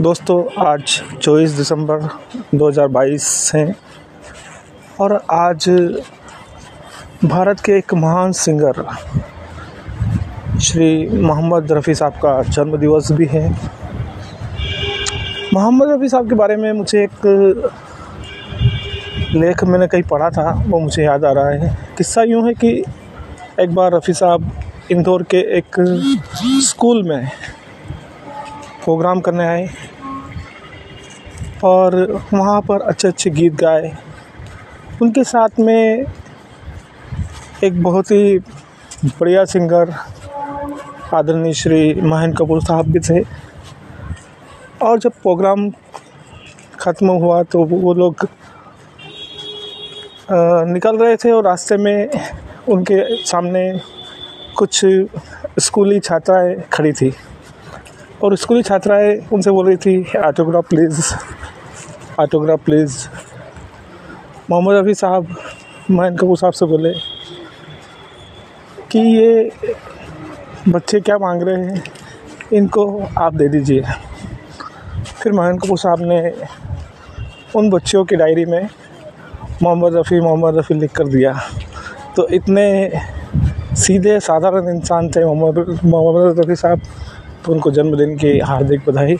दोस्तों आज 24 दिसंबर 2022 है और आज भारत के एक महान सिंगर श्री मोहम्मद रफ़ी साहब का जन्मदिवस भी है। मोहम्मद रफ़ी साहब के बारे में मुझे एक लेख मैंने कहीं पढ़ा था, वो मुझे याद आ रहा है। किस्सा यूँ है कि एक बार रफ़ी साहब इंदौर के एक स्कूल में प्रोग्राम करने आए और वहाँ पर अच्छे अच्छे गीत गाए। उनके साथ में एक बहुत ही बढ़िया सिंगर आदरणीय श्री महेंद्र कपूर साहब भी थे। और जब प्रोग्राम ख़त्म हुआ तो वो लोग निकल रहे थे और रास्ते में उनके सामने कुछ स्कूली छात्राएँ खड़ी थी और स्कूली छात्राएँ उनसे बोल रही थी autograph please, autograph please. Mohammed Rafi साहब महेंद्र कपूर साहब से बोले कि ये बच्चे क्या मांग रहे हैं, इनको आप दे दीजिए। फिर महेंद्र कपूर साहब ने उन बच्चों की डायरी में मोहम्मद रफ़ी लिख कर दिया। तो इतने सीधे साधारण इंसान थे मोहम्मद रफ़ी साहब, तो उनको जन्मदिन की हार्दिक बधाई।